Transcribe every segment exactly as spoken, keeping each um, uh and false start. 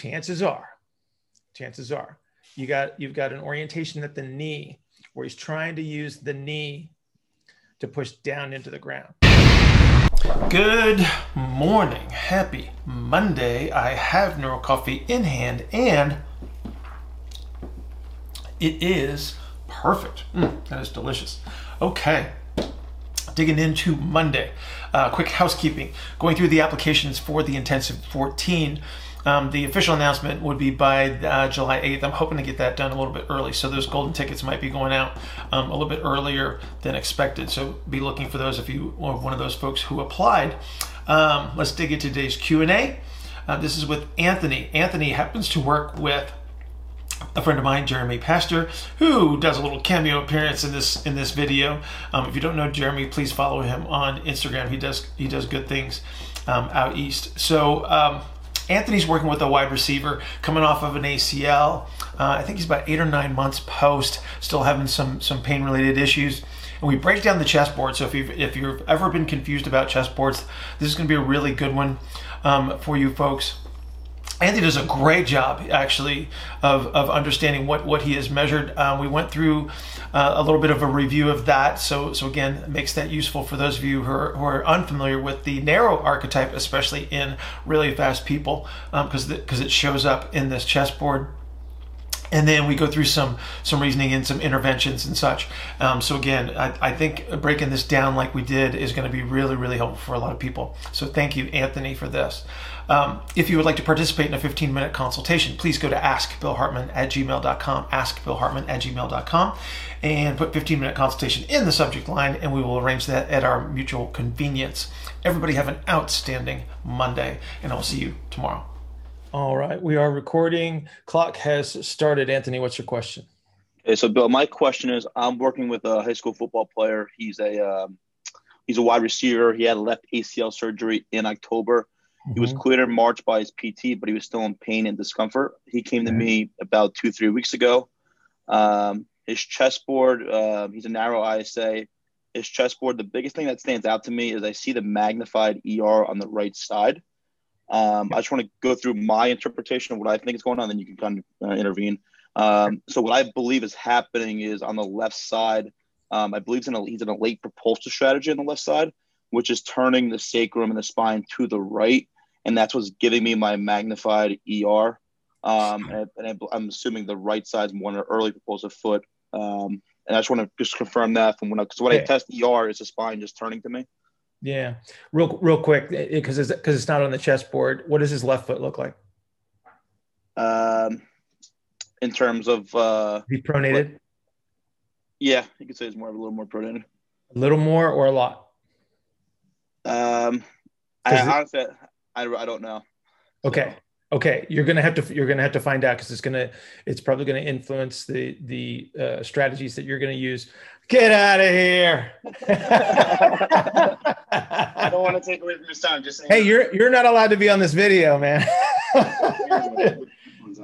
chances are, chances are, you got, you've got an orientation at the knee where he's trying to use the knee to push down into the ground. Good morning. Happy Monday. I have Neuro Coffee in hand and it is perfect. Mm, that is delicious. Okay. Digging into Monday. Uh, quick housekeeping. Going through the applications for the Intensive fourteen. Um, the official announcement would be by uh, July eighth. I'm hoping to get that done a little bit early. So those golden tickets might be going out um, a little bit earlier than expected. So be looking for those if you are one of those folks who applied. Um, let's dig into today's Q and A. Uh, this is with Anthony. Anthony happens to work with a friend of mine, Jeremy Pastor, who does a little cameo appearance in this in this video. Um, if you don't know Jeremy, please follow him on Instagram. He does he does good things um, out east. So. Um, Anthony's working with a wide receiver coming off of an A C L. Uh, I think he's about eight or nine months post, still having some some pain-related issues. And we break down the chessboard. So if you've, if you've ever been confused about chessboards, this is going to be a really good one um, for you folks. Anthony does a great job, actually, of, of understanding what, what he has measured. Uh, we went through uh, a little bit of a review of that. So, so again, it makes that useful for those of you who are, who are unfamiliar with the narrow archetype, especially in really fast people, because um, because it shows up in this chessboard. And then we go through some some reasoning and some interventions and such. Um, so again, I, I think breaking this down like we did is going to be really, really helpful for a lot of people. So thank you, Anthony, for this. Um, if you would like to participate in a fifteen-minute consultation, please go to ask bill hartman at gmail dot com, ask bill hartman at gmail dot com, and put fifteen-minute consultation in the subject line, and we will arrange that at our mutual convenience. Everybody have an outstanding Monday, and I'll see you tomorrow. All right, we are recording. Clock has started. Anthony, what's your question? Okay, so Bill, my question is: I'm working with a high school football player. He's a um, he's a wide receiver. He had left A C L surgery in October. Mm-hmm. He was cleared in March by his P T, but he was still in pain and discomfort. He came to me about two, three weeks ago. Um, his chessboard. Uh, he's a narrow I S A. His chessboard. The biggest thing that stands out to me is I see the magnified E R on the right side. Um, I just want to go through my interpretation of what I think is going on, then you can kind of uh, intervene. Um, so what I believe is happening is on the left side, um, I believe he's in, a, he's in a late propulsive strategy on the left side, which is turning the sacrum and the spine to the right, and that's what's giving me my magnified E R. Um, and, I, and I, I'm assuming the right side's more an early propulsive foot, um, and I just want to just confirm that from when I, because when okay. I test E R, is the spine just turning to me? Yeah. Real, real quick, because it's, because it's not on the chessboard. What does his left foot look like? Um, in terms of, uh, he pronated. What, yeah. You could say it's more, a little more pronated. A little more or a lot? Um, I it, honestly, I, I don't know. Okay. So. Okay. You're going to have to, you're going to have to find out, because it's going to, it's probably going to influence the, the, uh, strategies that you're going to use. Get out of here. I don't want to take away from your time. Just saying. Hey, you're you're not allowed to be on this video, man.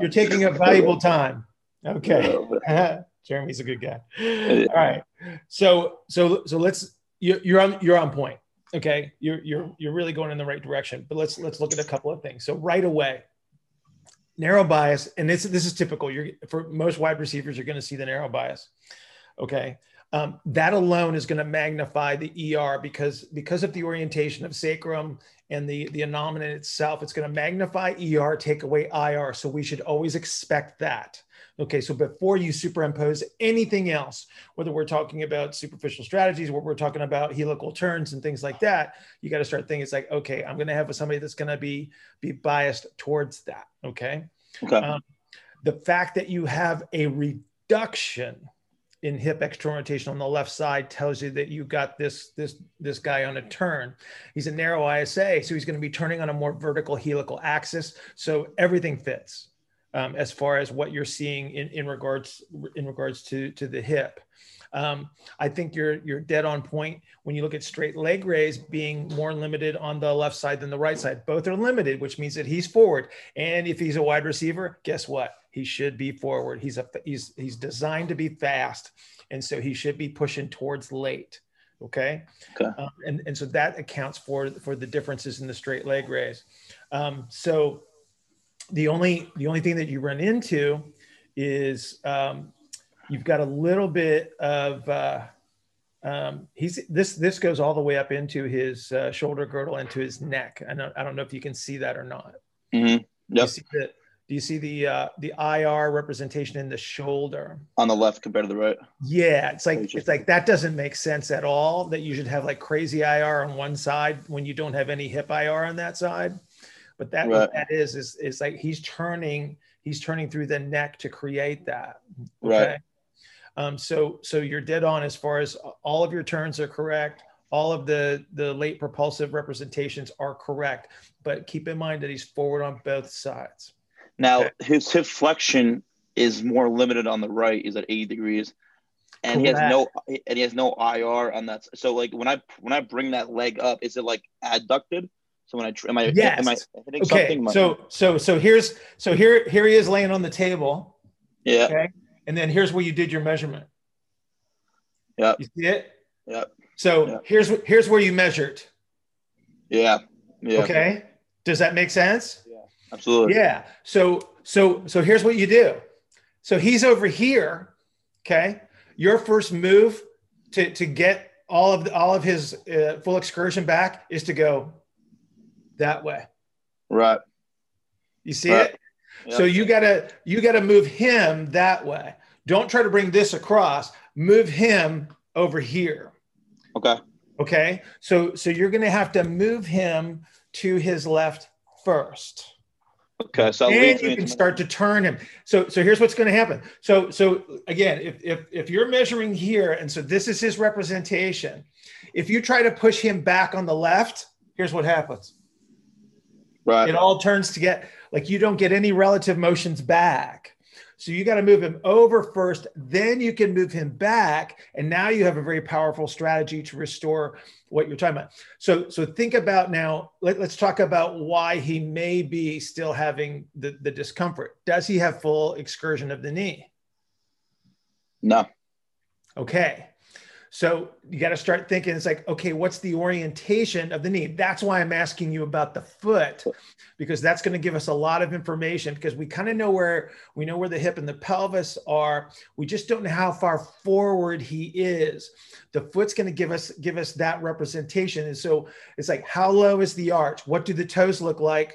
You're taking up valuable time. Okay. Jeremy's a good guy. All right. So so so let's you, you're on you're on point. Okay. You're you're you're really going in the right direction. But let's let's look at a couple of things. So right away, narrow bias, and this this is typical. You're for most wide receivers, you're going to see the narrow bias. Okay. Um, that alone is going to magnify the E R because, because of the orientation of sacrum and the, the innominate itself, it's going to magnify E R, take away I R. So we should always expect that. Okay. So before you superimpose anything else, whether we're talking about superficial strategies, what we're talking about helical turns and things like that, you got to start thinking it's like, okay, I'm going to have somebody that's going to be, be biased towards that. Okay. Okay. Um, the fact that you have a reduction in hip external rotation on the left side tells you that you got this this this guy on a turn. He's a narrow I S A, so he's going to be turning on a more vertical helical axis. So everything fits um, as far as what you're seeing in, in regards in regards to to the hip. Um, I think you're you're dead on point when you look at straight leg raise being more limited on the left side than the right side. Both are limited, which means that he's forward. And if he's a wide receiver, guess what? He should be forward. He's a, he's he's designed to be fast, and so he should be pushing towards late. Okay, okay. Um, and and so that accounts for for the differences in the straight leg raise. Um, so the only the only thing that you run into is um, you've got a little bit of uh, um, he's this this goes all the way up into his uh, shoulder girdle into his neck. I don't I don't know if you can see that or not. Mm-hmm. Yep. Do you see the uh, the I R representation in the shoulder on the left compared to the right? Yeah, it's like it's like that doesn't make sense at all. That you should have like crazy I R on one side when you don't have any hip I R on that side. But that right. what that is is is like he's turning he's turning through the neck to create that. Okay? Right. Um. So so you're dead on as far as all of your turns are correct. All of the the late propulsive representations are correct. But keep in mind that he's forward on both sides. Now, okay. his hip flexion is more limited on the right. He's at eighty degrees, and Correct. he has no and he has no I R on that. So, like when I when I bring that leg up, is it like adducted? So when I am I yes. am I hitting okay. something? My- so so so here's so here here he is laying on the table. Yeah. Okay. And then here's where you did your measurement. Yeah. You see it? Yeah. So yep. here's here's where you measured. Yeah. Yeah. Okay. Does that make sense? Absolutely. Yeah. So, so, so here's what you do. So he's over here. Okay. Your first move to, to get all of the, all of his uh, full excursion back is to go that way. Right. You see right. it? Yep. So you gotta, you gotta move him that way. Don't try to bring this across, move him over here. Okay. Okay. So, so you're going to have to move him to his left first. Okay, so and you can start to turn him. So, so here's what's going to happen. So, so again, if if if you're measuring here, and so this is his representation. If you try to push him back on the left, here's what happens. Right, it all turns to get like you don't get any relative motions back. So you got to move him over first, then you can move him back, and now you have a very powerful strategy to restore what you're talking about. So, so think about now. Let, let's talk about why he may be still having the, the discomfort. Does he have full excursion of the knee? No. Okay. So you got to start thinking, it's like, okay, what's the orientation of the knee? That's why I'm asking you about the foot, because that's going to give us a lot of information, because we kind of know where, we know where the hip and the pelvis are. We just don't know how far forward he is. The foot's going to give us, give us that representation. And so it's like, how low is the arch? What do the toes look like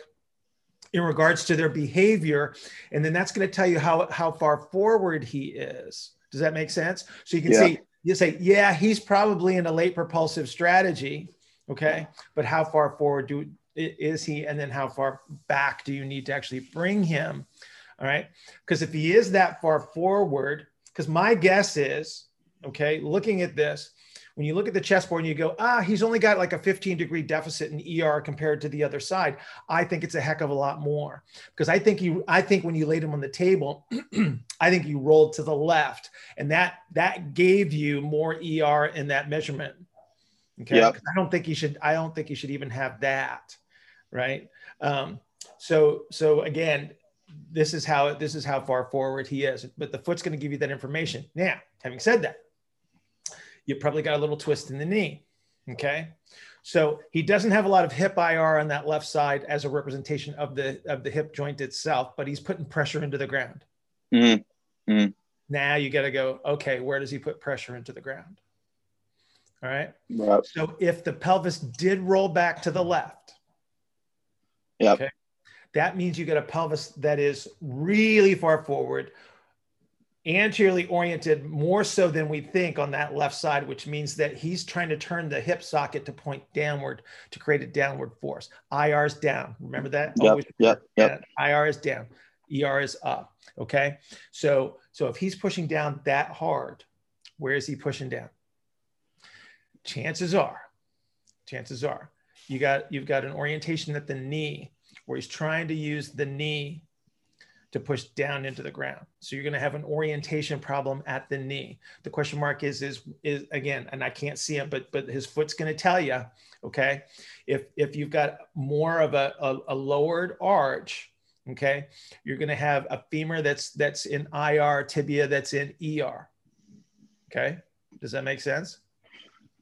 in regards to their behavior? And then that's going to tell you how, how far forward he is. Does that make sense? So you can yeah. see. You say, yeah, he's probably in a late propulsive strategy, okay? But how far forward do, is he? And then how far back do you need to actually bring him, all right? Because if he is that far forward, because my guess is, okay, looking at this, when you look at the chessboard and you go, ah, he's only got like a fifteen degree deficit in E R compared to the other side, I think it's a heck of a lot more. Because I think you, I think when you laid him on the table, I think you rolled to the left, and that that gave you more E R in that measurement. Okay. Yep. I don't think you should, I don't think you should even have that. Right. Um, so, so again, this is how, this is how far forward he is, but the foot's going to give you that information. Now, having said that, you probably got a little twist in the knee, okay? So he doesn't have a lot of hip I R on that left side as a representation of the of the hip joint itself, but he's putting pressure into the ground. Mm-hmm. Mm-hmm. Now you got to go, okay, where does he put pressure into the ground? All right? Yep. So if the pelvis did roll back to the left, yep. okay, that means you got a pelvis that is really far forward, anteriorly oriented more so than we think on that left side, which means that he's trying to turn the hip socket to point downward to create a downward force. I R is down. Remember that? Yep, Always yep, yep. I R is down. E R is up. Okay. So, so if he's pushing down that hard, where is he pushing down? Chances are, chances are you got, you've got an orientation at the knee where he's trying to use the knee to push down into the ground. So you're gonna have an orientation problem at the knee. The question mark is, is, is again, and I can't see him, but but his foot's gonna tell you, okay? If if you've got more of a, a, a lowered arch, okay, you're gonna have a femur that's that's in I R, tibia that's in E R, okay? Does that make sense?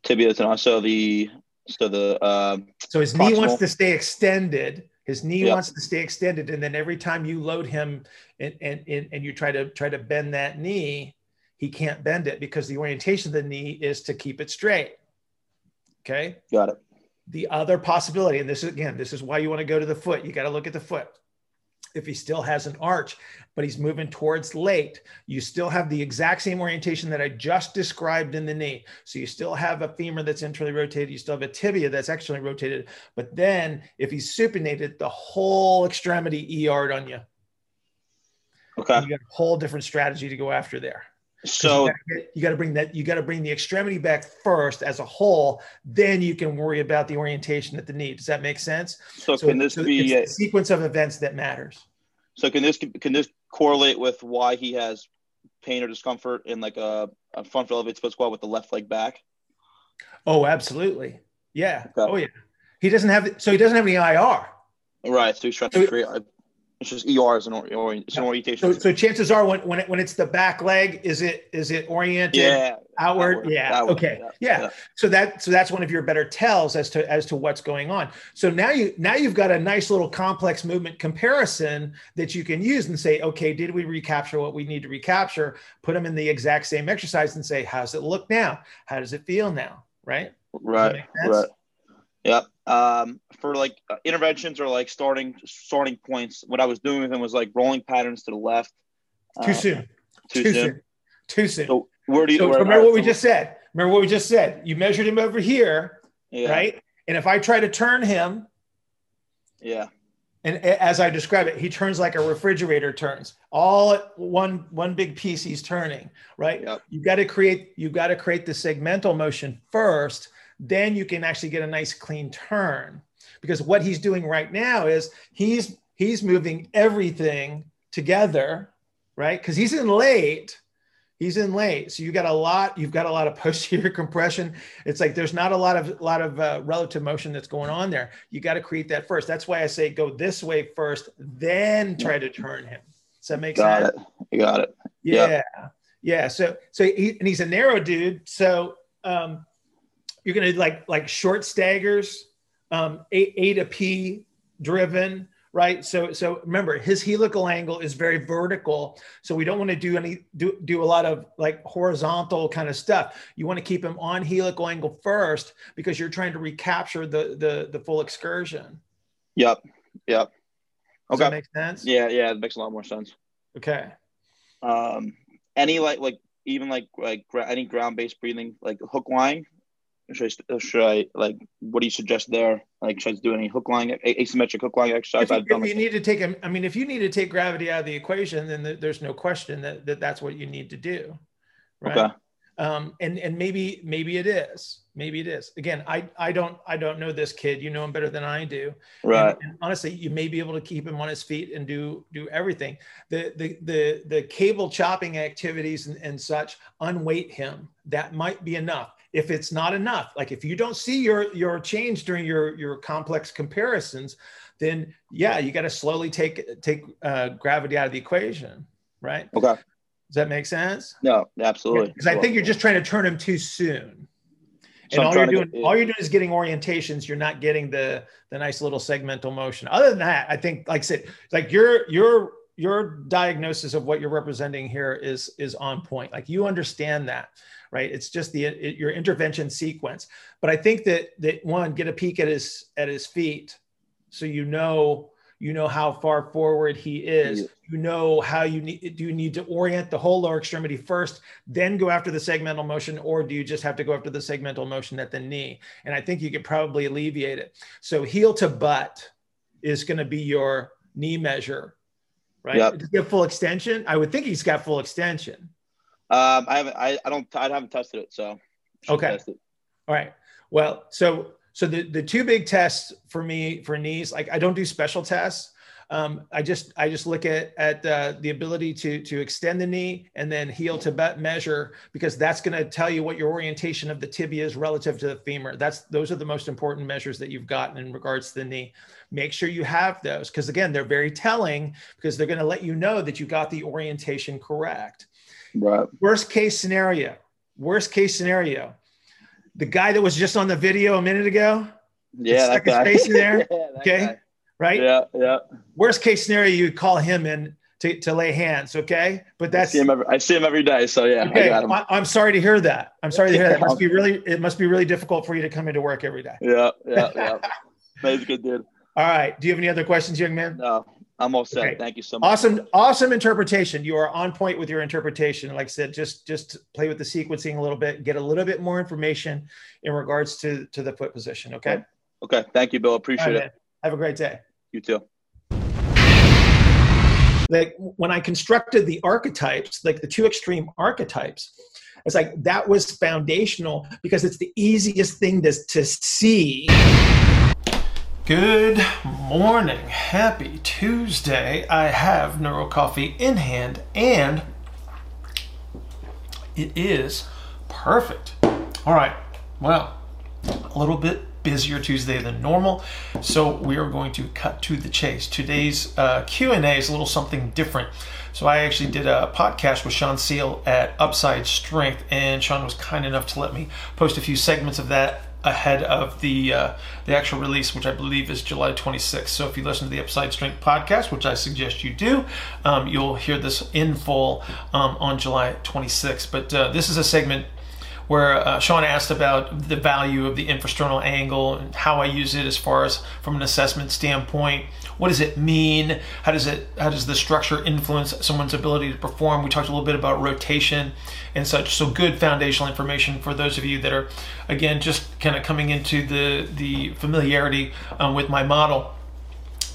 Tibia that's in also the, so the- uh, So his proximal knee wants to stay extended, His knee yep. wants to stay extended. And then every time you load him and, and, and you try to try to bend that knee, he can't bend it because the orientation of the knee is to keep it straight. Okay. Got it. The other possibility, and this is, again, this is why you want to go to the foot. You got to look at the foot. If he still has an arch, but he's moving towards late, you still have the exact same orientation that I just described in the knee. So you still have a femur that's internally rotated. You still have a tibia that's externally rotated. But then if he's supinated, the whole extremity E R'd on you. Okay. You got a whole different strategy to go after there. So you gotta, get, you gotta bring that, you gotta bring the extremity back first as a whole, then you can worry about the orientation at the knee. Does that make sense? So, so can this so be a sequence of events that matters? So can this, can this correlate with why he has pain or discomfort in like a, a front foot elevated split squat with the left leg back? Oh, absolutely. Yeah. Okay. Oh yeah. He doesn't have, so he doesn't have any I R. Right. So he's trying to create. It's just E R is an, or, it's an orientation. So, so chances are when, when, it, when it's the back leg, is it, is it oriented yeah, outward? outward? Yeah. Outward, okay. Yeah, yeah. yeah. So that, so that's one of your better tells as to, as to what's going on. So now you, now you've got a nice little complex movement comparison that you can use and say, okay, did we recapture what we need to recapture? Put them in the exact same exercise and say, how's it look now? How does it feel now? Right. Right. Right. Yep. Um, for like uh, interventions or like starting starting points, what I was doing with him was like rolling patterns to the left. Uh, too soon. Too, too soon. soon. Too soon. So where do you so where, remember what we just said? Remember what we just said? You measured him over here, yeah. right? And if I try to turn him, yeah. And as I describe it, he turns like a refrigerator turns, all at one one big piece. He's turning, right? Yep. You got to create. You got to create the segmental motion first. Then you can actually get a nice clean turn, because what he's doing right now is he's, he's moving everything together, right? Cause he's in late, he's in late. So you got a lot, you've got a lot of posterior compression. It's like, there's not a lot of, lot of uh, relative motion that's going on there. You got to create that first. That's why I say go this way first, then try to turn him. Does that make got sense? Got it. You got it. Yeah. Yep. Yeah. So, so he, and he's a narrow dude. So, um, you're going to like, like short staggers, um, a, a to P driven, right? So, so remember his helical angle is very vertical. So we don't want to do any, do, do a lot of like horizontal kind of stuff. You want to keep him on helical angle first, because you're trying to recapture the, the, the full excursion. Yep. Yep. Okay. Does that make sense? Yeah. Yeah. It makes a lot more sense. Okay. Um, any like, like even like, like any ground-based breathing, like hook lying. Should I, should I like, what do you suggest there? Like, should I do any hook lying, asymmetric hook lying exercise? If you, I've done if you need to take, I mean, if you need to take gravity out of the equation, then th- there's no question that, that that's what you need to do. Right. Okay. Um, and, and maybe, maybe it is, maybe it is. Again, I, I don't, I don't know this kid, you know him better than I do. Right. And, and honestly, you may be able to keep him on his feet and do, do everything. The, the, the, the cable chopping activities and, and such, unweight him. That might be enough. If it's not enough, like if you don't see your, your change during your, your complex comparisons, then yeah, you got to slowly take, take uh, gravity out of the equation. Right. Okay. Does that make sense? No, absolutely. Because yeah, I think you're just trying to turn them too soon. So and all you're doing, get, yeah. all you're doing is getting orientations. You're not getting the, the nice little segmental motion. Other than that, I think, like I said, like your, your, your diagnosis of what you're representing here is, is on point. Like you understand that. Right. It's just the, it, your intervention sequence. But I think that, that one, get a peek at his, at his feet. So, you know, you know how far forward he is, you know, how you need, do you need to orient the whole lower extremity first, then go after the segmental motion, or do you just have to go after the segmental motion at the knee? And I think you could probably alleviate it. So heel to butt is going to be your knee measure, right? Yep. Does he have full extension? I would think he's got full extension. Um, I haven't, I, I don't, I haven't tested it. So. Okay. Test it. All right. Well, so, so the, the two big tests for me for knees, like I don't do special tests. Um, I just, I just look at, at, uh, the ability to, to extend the knee and then heel to butt measure, because that's going to tell you what your orientation of the tibia is relative to the femur. That's, those are the most important measures that you've gotten in regards to the knee. Make sure you have those. Cause again, they're very telling because they're going to let you know that you got the orientation correct. Right. Worst case scenario, worst case scenario, the guy that was just on the video a minute ago, yeah, that guy. Stuck his face in there, yeah, okay, guy. right? Yeah, yeah. Worst case scenario, you call him in to, to lay hands, okay? But that's I see him every, I see him every day, so yeah. Okay. I got him. I, I'm sorry to hear that. I'm sorry to hear that. It must be really, it must be really difficult for you to come into work every day. Yeah, yeah, yeah. That's good, dude. All right. Do you have any other questions, young man? No, I'm all set. Okay. Thank you so much. Awesome, awesome interpretation. You are on point with your interpretation. Like I said, just just play with the sequencing a little bit, get a little bit more information in regards to to the foot position. Okay. Okay. Thank you, Bill. Appreciate it. Have a great day. You too. Like when I constructed the archetypes, like the two extreme archetypes, it's like that was foundational because it's the easiest thing to, to see. Good morning. Happy Tuesday. I have Neuro Coffee in hand and it is perfect. All right. Well, a little bit busier Tuesday than normal, so we are going to cut to the chase. Today's uh, Q and A is a little something different. So I actually did a podcast with Sean Seal at Upside Strength, and Sean was kind enough to let me post a few segments of that ahead of the uh, the actual release, which I believe is July twenty-sixth. So if you listen to the Upside Strength podcast, which I suggest you do, um, you'll hear this in full um, on July twenty-sixth. But uh, this is a segment where uh, Sean asked about the value of the infrasternal angle and how I use it as far as from an assessment standpoint. What does it mean? How does it? How does the structure influence someone's ability to perform? We talked a little bit about rotation and such. So good foundational information for those of you that are, again, just kind of coming into the, the familiarity um, with my model.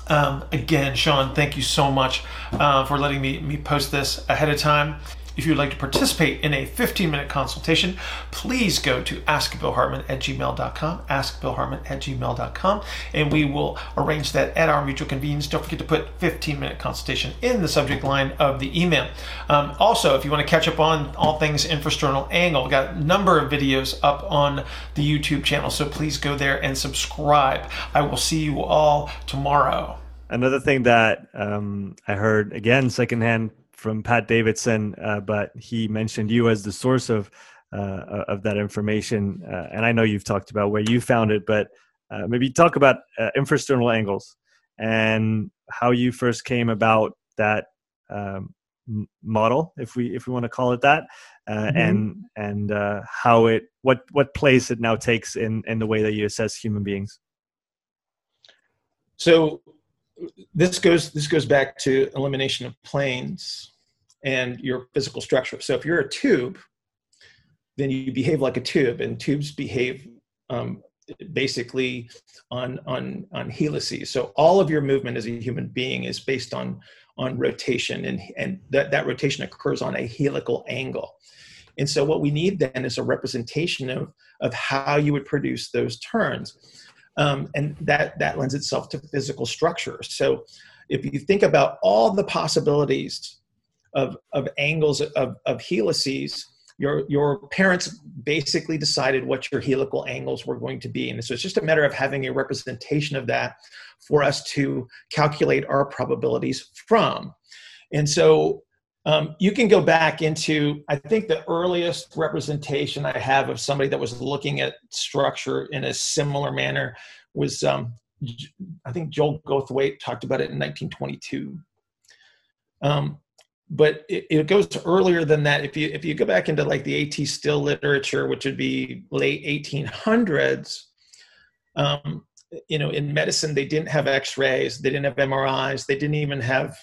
Um, again, Sean, thank you so much uh, for letting me, me post this ahead of time. If you'd like to participate in a fifteen minute consultation, please go to ask bill hartman at gmail dot com, ask bill hartman at gmail dot com, and we will arrange that at our mutual convenience. Don't forget to put fifteen minute consultation in the subject line of the email. Um, also, if you want to catch up on all things infrasternal angle, we've got a number of videos up on the YouTube channel, so please go there and subscribe. I will see you all tomorrow. Another thing that um, I heard, again, secondhand, from Pat Davidson, uh, but he mentioned you as the source of uh, of that information. Uh, and I know you've talked about where you found it, but uh, maybe talk about uh, infrasternal angles and how you first came about that um, model, if we if we want to call it that, uh, mm-hmm. and and uh, how it what what place it now takes in in the way that you assess human beings. So. This goes this goes back to elimination of planes and your physical structure. So if you're a tube, then you behave like a tube, and tubes behave um, basically on on on helices. So all of your movement as a human being is based on on rotation, and and that that rotation occurs on a helical angle. And so what we need then is a representation of of how you would produce those turns. Um, and that, that lends itself to physical structure. So if you think about all the possibilities of, of angles of, of helices, your, your parents basically decided what your helical angles were going to be. And so it's just a matter of having a representation of that for us to calculate our probabilities from. And so um, you can go back into, I think the earliest representation I have of somebody that was looking at structure in a similar manner was, um, I think Joel Gothwaite talked about it in nineteen twenty-two. Um, but it, it goes earlier than that. If you, if you go back into like the A T Still literature, which would be late eighteen hundreds, um, you know, in medicine, they didn't have x-rays, they didn't have M R Is, they didn't even have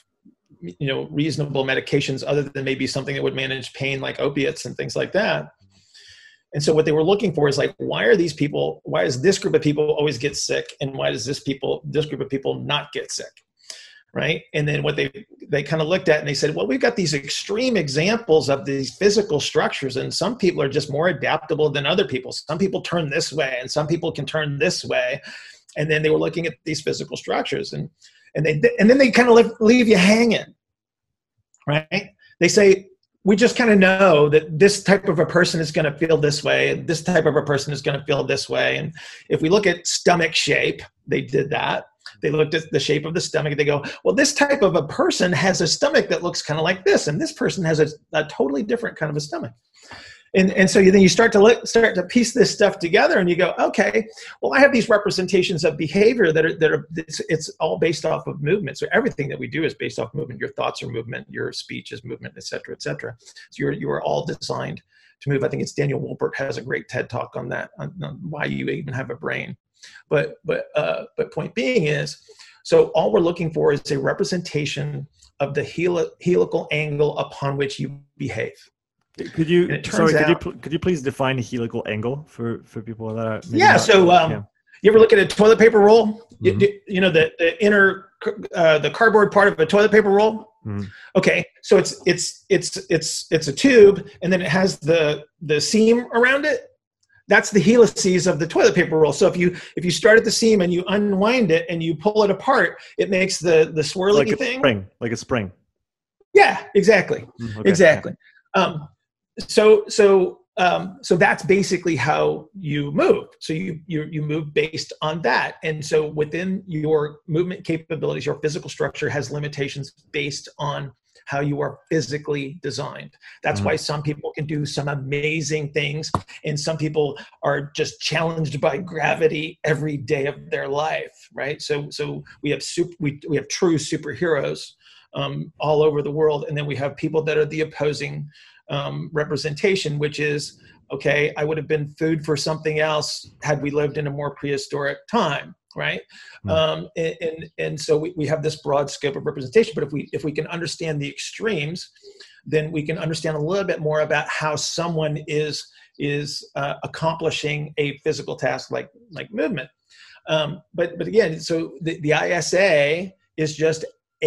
you know, reasonable medications other than maybe something that would manage pain like opiates and things like that. And so what they were looking for is like, why are these people, why does this group of people always get sick? And why does this people, this group of people not get sick? Right. And then what they, they kind of looked at and they said, well, we've got these extreme examples of these physical structures. And some people are just more adaptable than other people. Some people turn this way and some people can turn this way. And then they were looking at these physical structures and, And they and then they kind of leave, leave you hanging, right? They say, we just kind of know that this type of a person is going to feel this way, and this type of a person is going to feel this way. And if we look at stomach shape, they did that. They looked at the shape of the stomach. They go, well, this type of a person has a stomach that looks kind of like this, and this person has a, a totally different kind of a stomach. And, and so you, then you start to look, start to piece this stuff together, and you go, okay, well, I have these representations of behavior that are, that are it's, it's all based off of movement. So everything that we do is based off movement. Your thoughts are movement, your speech is movement, et cetera, et cetera. So you're, you are all designed to move. I think it's Daniel Wolpert has a great TED talk on that, on, on why you even have a brain. But, but, uh, but point being is, so all we're looking for is a representation of the heli helical angle upon which you behave. Could you, sorry, out, could you could you please define a helical angle for for people that are? Yeah, not, so um, yeah. You ever look at a toilet paper roll? Mm-hmm. you, you know the the inner uh, the cardboard part of a toilet paper roll. Mm-hmm. Okay, so it's it's it's it's it's a tube, and then it has the the seam around it. That's the helices of the toilet paper roll. So if you if you start at the seam and you unwind it and you pull it apart, it makes the the swirly like thing. Spring, like a spring. Yeah, exactly, mm-hmm. okay. exactly. Um, So, so, um, so that's basically how you move. So you, you, you move based on that. And so within your movement capabilities, your physical structure has limitations based on how you are physically designed. That's mm-hmm. why some people can do some amazing things, and some people are just challenged by gravity every day of their life, right? So, so we have super, we, we have true superheroes um, all over the world. And then we have people that are the opposing Um, representation, which is, okay, I would have been food for something else had we lived in a more prehistoric time, right? Mm-hmm. um, and, and, and so we, we have this broad scope of representation, but if we, if we can understand the extremes, then we can understand a little bit more about how someone is, is uh, accomplishing a physical task like, like movement. Um, but, but again, so the, the I S A is just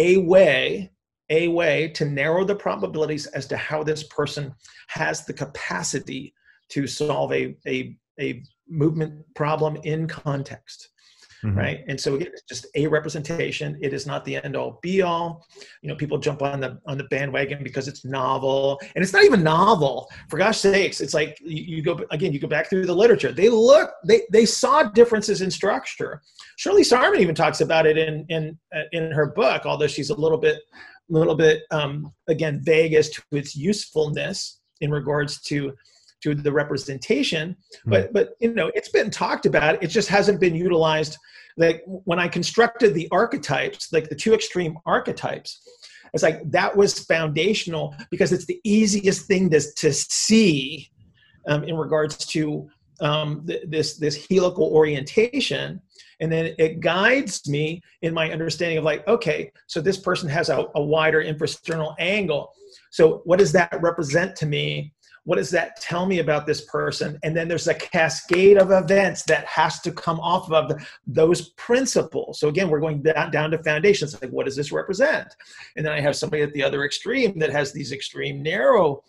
a way a way to narrow the probabilities as to how this person has the capacity to solve a, a, a movement problem in context, mm-hmm. right? And so it's just a representation. It is not the end all be all. You know, people jump on the, on the bandwagon because it's novel, and it's not even novel. For gosh sakes, it's like you, you go, again, you go back through the literature. They look, they, they saw differences in structure. Shirley Sarman even talks about it in, in, in her book, although she's a little bit, a little bit, um, again, vague as to its usefulness in regards to, to the representation, but, but, you know, it's been talked about. It just hasn't been utilized. Like when I constructed the archetypes, like the two extreme archetypes, it's like, that was foundational because it's the easiest thing to, to see um, in regards to um, th this, this helical orientation. And then it guides me in my understanding of like, okay, so this person has a, a wider infrasternal angle. So what does that represent to me? What does that tell me about this person? And then there's a cascade of events that has to come off of those principles. So again, we're going down, down to foundations. Like, what does this represent? And then I have somebody at the other extreme that has these extreme narrow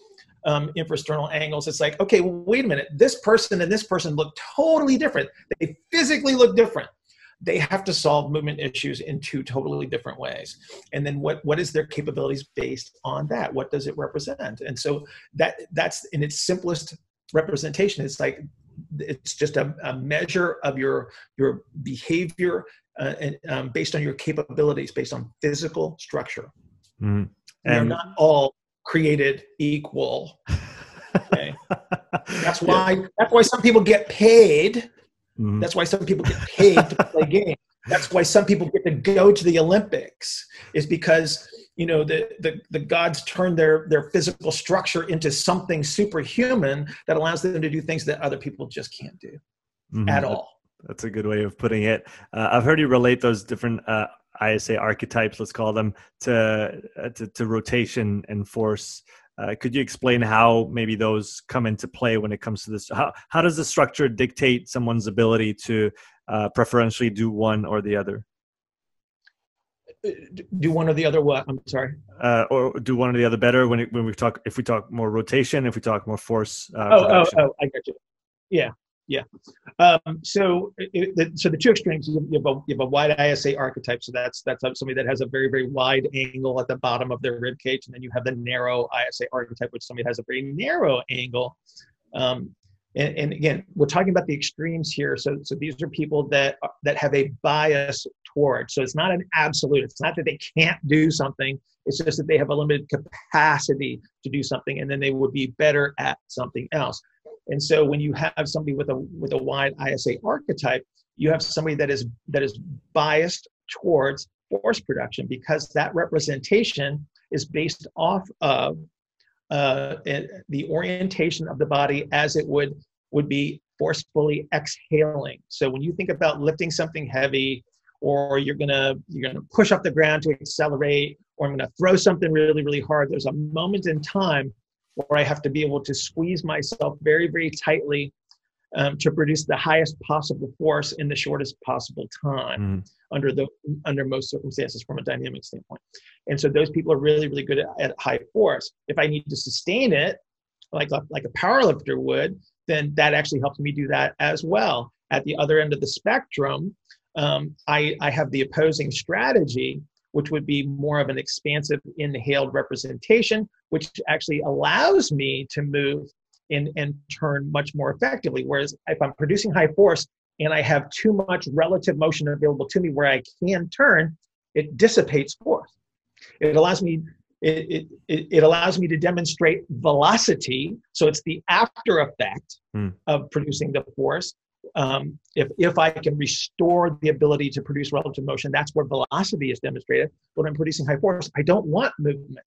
Um, infrasternal angles. It's like, okay, well, wait a minute. This person and this person look totally different. They physically look different. They have to solve movement issues in two totally different ways. And then what, what is their capabilities based on that? What does it represent? And so that that's in its simplest representation. It's like, it's just a, a measure of your, your behavior uh, and um, based on your capabilities, based on physical structure. Mm-hmm. And they're not all created equal. Okay. That's why. That's why some people get paid. Mm-hmm. That's why some people get paid to play games. That's why some people get to go to the Olympics. Is because you know the the the gods turn their their physical structure into something superhuman that allows them to do things that other people just can't do mm-hmm. at all. That's a good way of putting it. Uh, I've heard you relate those different Uh, I S A archetypes, let's call them, to uh, to, to rotation and force. Uh, could you explain how maybe those come into play when it comes to this? How, how does the structure dictate someone's ability to uh, preferentially do one or the other? Do one or the other what? I'm sorry. Uh, or do one or the other better when it, when we talk, if we talk more rotation, if we talk more force. Uh, oh, oh, oh, I got you. Yeah. Yeah. Um, so, it, so the two extremes, you have, a, you have a wide I S A archetype. So that's, that's somebody that has a very, very wide angle at the bottom of their rib cage. And then you have the narrow I S A archetype, which somebody has a very narrow angle. Um, and, and again, we're talking about the extremes here. So, so these are people that, that have a bias towards. So it's not an absolute. It's not that they can't do something. It's just that they have a limited capacity to do something, and then they would be better at something else. And so when you have somebody with a with a wide I S A archetype, you have somebody that is that is biased towards force production, because that representation is based off of uh, the orientation of the body as it would would be forcefully exhaling. So when you think about lifting something heavy, or you're gonna you're gonna push up the ground to accelerate, or I'm gonna throw something really, really hard, there's a moment in time where I have to be able to squeeze myself very, very tightly um, to produce the highest possible force in the shortest possible time mm. under the under most circumstances from a dynamic standpoint. And so those people are really, really good at, at high force. If I need to sustain it, like a, like a power lifter would, then that actually helps me do that as well. At the other end of the spectrum, um, I, I have the opposing strategy, which would be more of an expansive inhaled representation, which actually allows me to move in and turn much more effectively. Whereas if I'm producing high force and I have too much relative motion available to me where I can turn, it dissipates force. It allows me It, it it allows me to demonstrate velocity, so it's the after effect mm. of producing the force. Um, if if I can restore the ability to produce relative motion, that's where velocity is demonstrated. But when I'm producing high force, I don't want movement,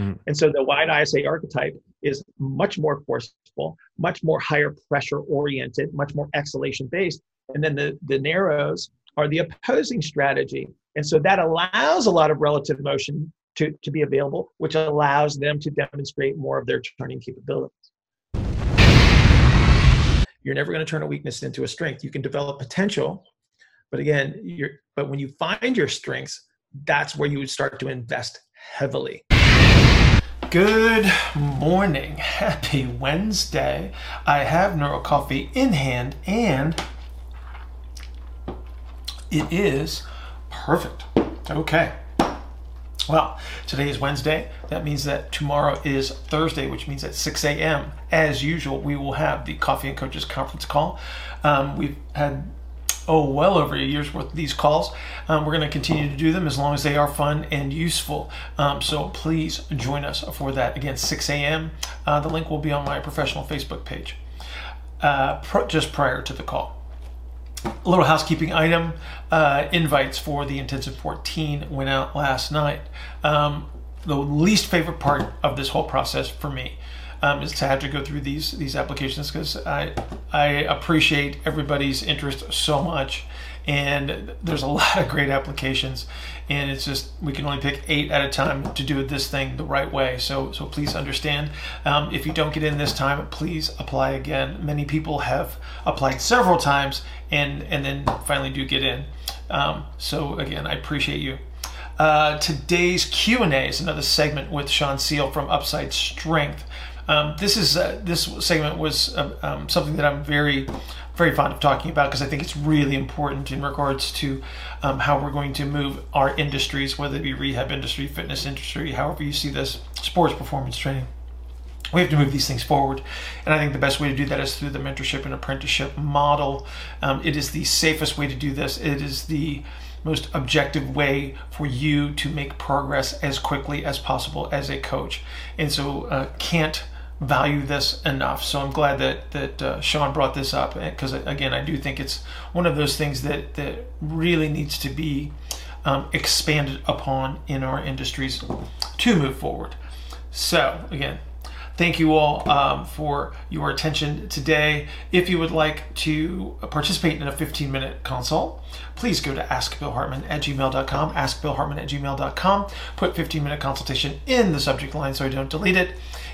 mm. and so the wide I S A archetype is much more forceful, much more higher pressure oriented, much more exhalation based, and then the the narrows are the opposing strategy, and so that allows a lot of relative motion To, to be available, which allows them to demonstrate more of their turning capabilities. You're never going to turn a weakness into a strength. You can develop potential, but again, you're, but when you find your strengths, that's where you would start to invest heavily. Good morning. Happy Wednesday. I have Neuro Coffee in hand, and it is perfect. Okay. Well, today is Wednesday. That means that tomorrow is Thursday, which means at six a.m., as usual, we will have the Coffee and Coaches Conference call. Um, we've had, oh, well over a year's worth of these calls. Um, we're going to continue to do them as long as they are fun and useful. Um, so please join us for that. Again, six a.m. Uh, the link will be on my professional Facebook page uh, pro- just prior to the call. A little housekeeping item, uh, invites for the Intensive fourteen went out last night. Um, the least favorite part of this whole process for me um, is to have to go through these these applications, because I, I appreciate everybody's interest so much. And there's a lot of great applications, and it's just, we can only pick eight at a time to do this thing the right way. So so please understand, um, if you don't get in this time, please apply again. Many people have applied several times and, and then finally do get in. Um, so again, I appreciate you. Uh, today's Q and A is another segment with Sean Seal from Upside Strength. Um, this is uh, this segment was uh, um, something that I'm very, very fond of talking about, because I think it's really important in regards to um, how we're going to move our industries, whether it be rehab industry, fitness industry, however you see this, sports performance training. We have to move these things forward, and I think the best way to do that is through the mentorship and apprenticeship model. Um, it is the safest way to do this. It is the most objective way for you to make progress as quickly as possible as a coach, and so uh, can't value this enough. So I'm glad that that uh, Sean brought this up, because again, I do think it's one of those things that that really needs to be um, expanded upon in our industries to move forward. So again, thank you all um, for your attention today. If you would like to participate in a fifteen minute consult, please go to ask bill hartman at gmail dot com, ask bill hartman at gmail dot com. Put fifteen minute consultation in the subject line so I don't delete it,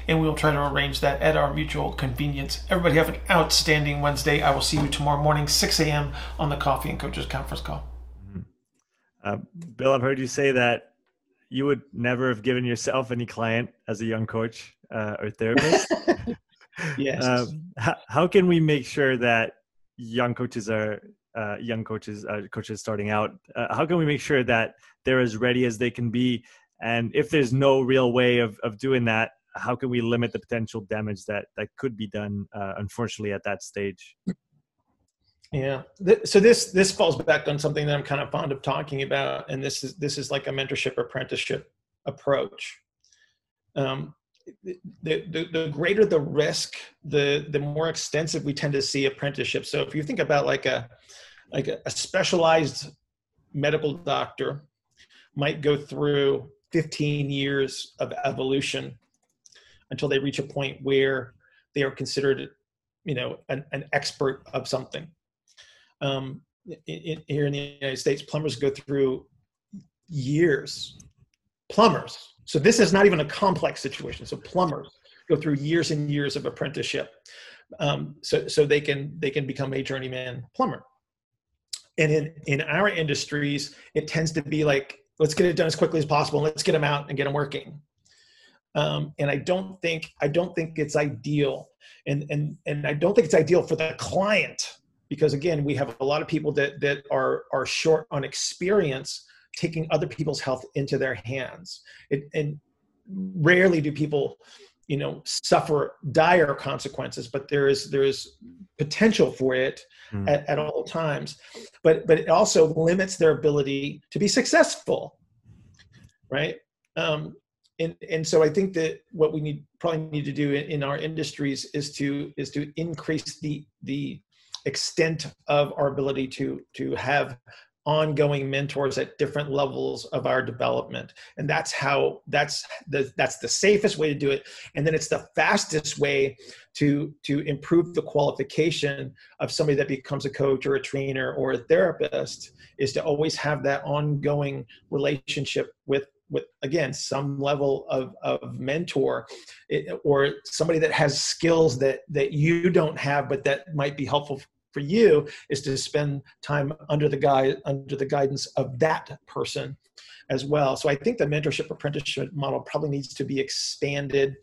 and we'll try to arrange that at our mutual convenience. Everybody have an outstanding Wednesday. I will see you tomorrow morning, six a.m. on the Coffee and Coaches Conference call. Uh, Bill, I've heard you say that you would never have given yourself any client as a young coach uh, or therapist. Yes. Uh, how, how can we make sure that young coaches are uh, young coaches, uh, coaches starting out, uh, how can we make sure that they're as ready as they can be? And if there's no real way of, of doing that, how can we limit the potential damage that, that could be done, uh, unfortunately, at that stage? Yeah. So this, this falls back on something that I'm kind of fond of talking about. And this is, this is like a mentorship apprenticeship approach. Um, the, the, the greater the risk, the, the more extensive we tend to see apprenticeship. So if you think about like a, like a specialized medical doctor might go through fifteen years of evolution until they reach a point where they are considered, you know, an, an expert of something. Um, in, here in the United States, plumbers go through years. Plumbers. So this is not even a complex situation. So plumbers go through years and years of apprenticeship, um, so so they can they can become a journeyman plumber. And in in our industries, it tends to be like, let's get it done as quickly as possible. And let's get them out and get them working. Um, and I don't think I don't think it's ideal, and and and I don't think it's ideal for the client. Because again, we have a lot of people that, that are, are short on experience taking other people's health into their hands. It, and rarely do people, you know, suffer dire consequences, but there is, there is potential for it mm. at, at all times. But, but it also limits their ability to be successful, right? Um, and, and so I think that what we need probably need to do in, in our industries is to, is to increase the, the, extent of our ability to to have ongoing mentors at different levels of our development. And that's how that's the that's the safest way to do it. And then it's the fastest way to to improve the qualification of somebody that becomes a coach or a trainer or a therapist, is to always have that ongoing relationship with with again some level of, of mentor, it, or somebody that has skills that that you don't have but that might be helpful for you, is to spend time under the guy under the guidance of that person as well. So I think the mentorship apprenticeship model probably needs to be expanded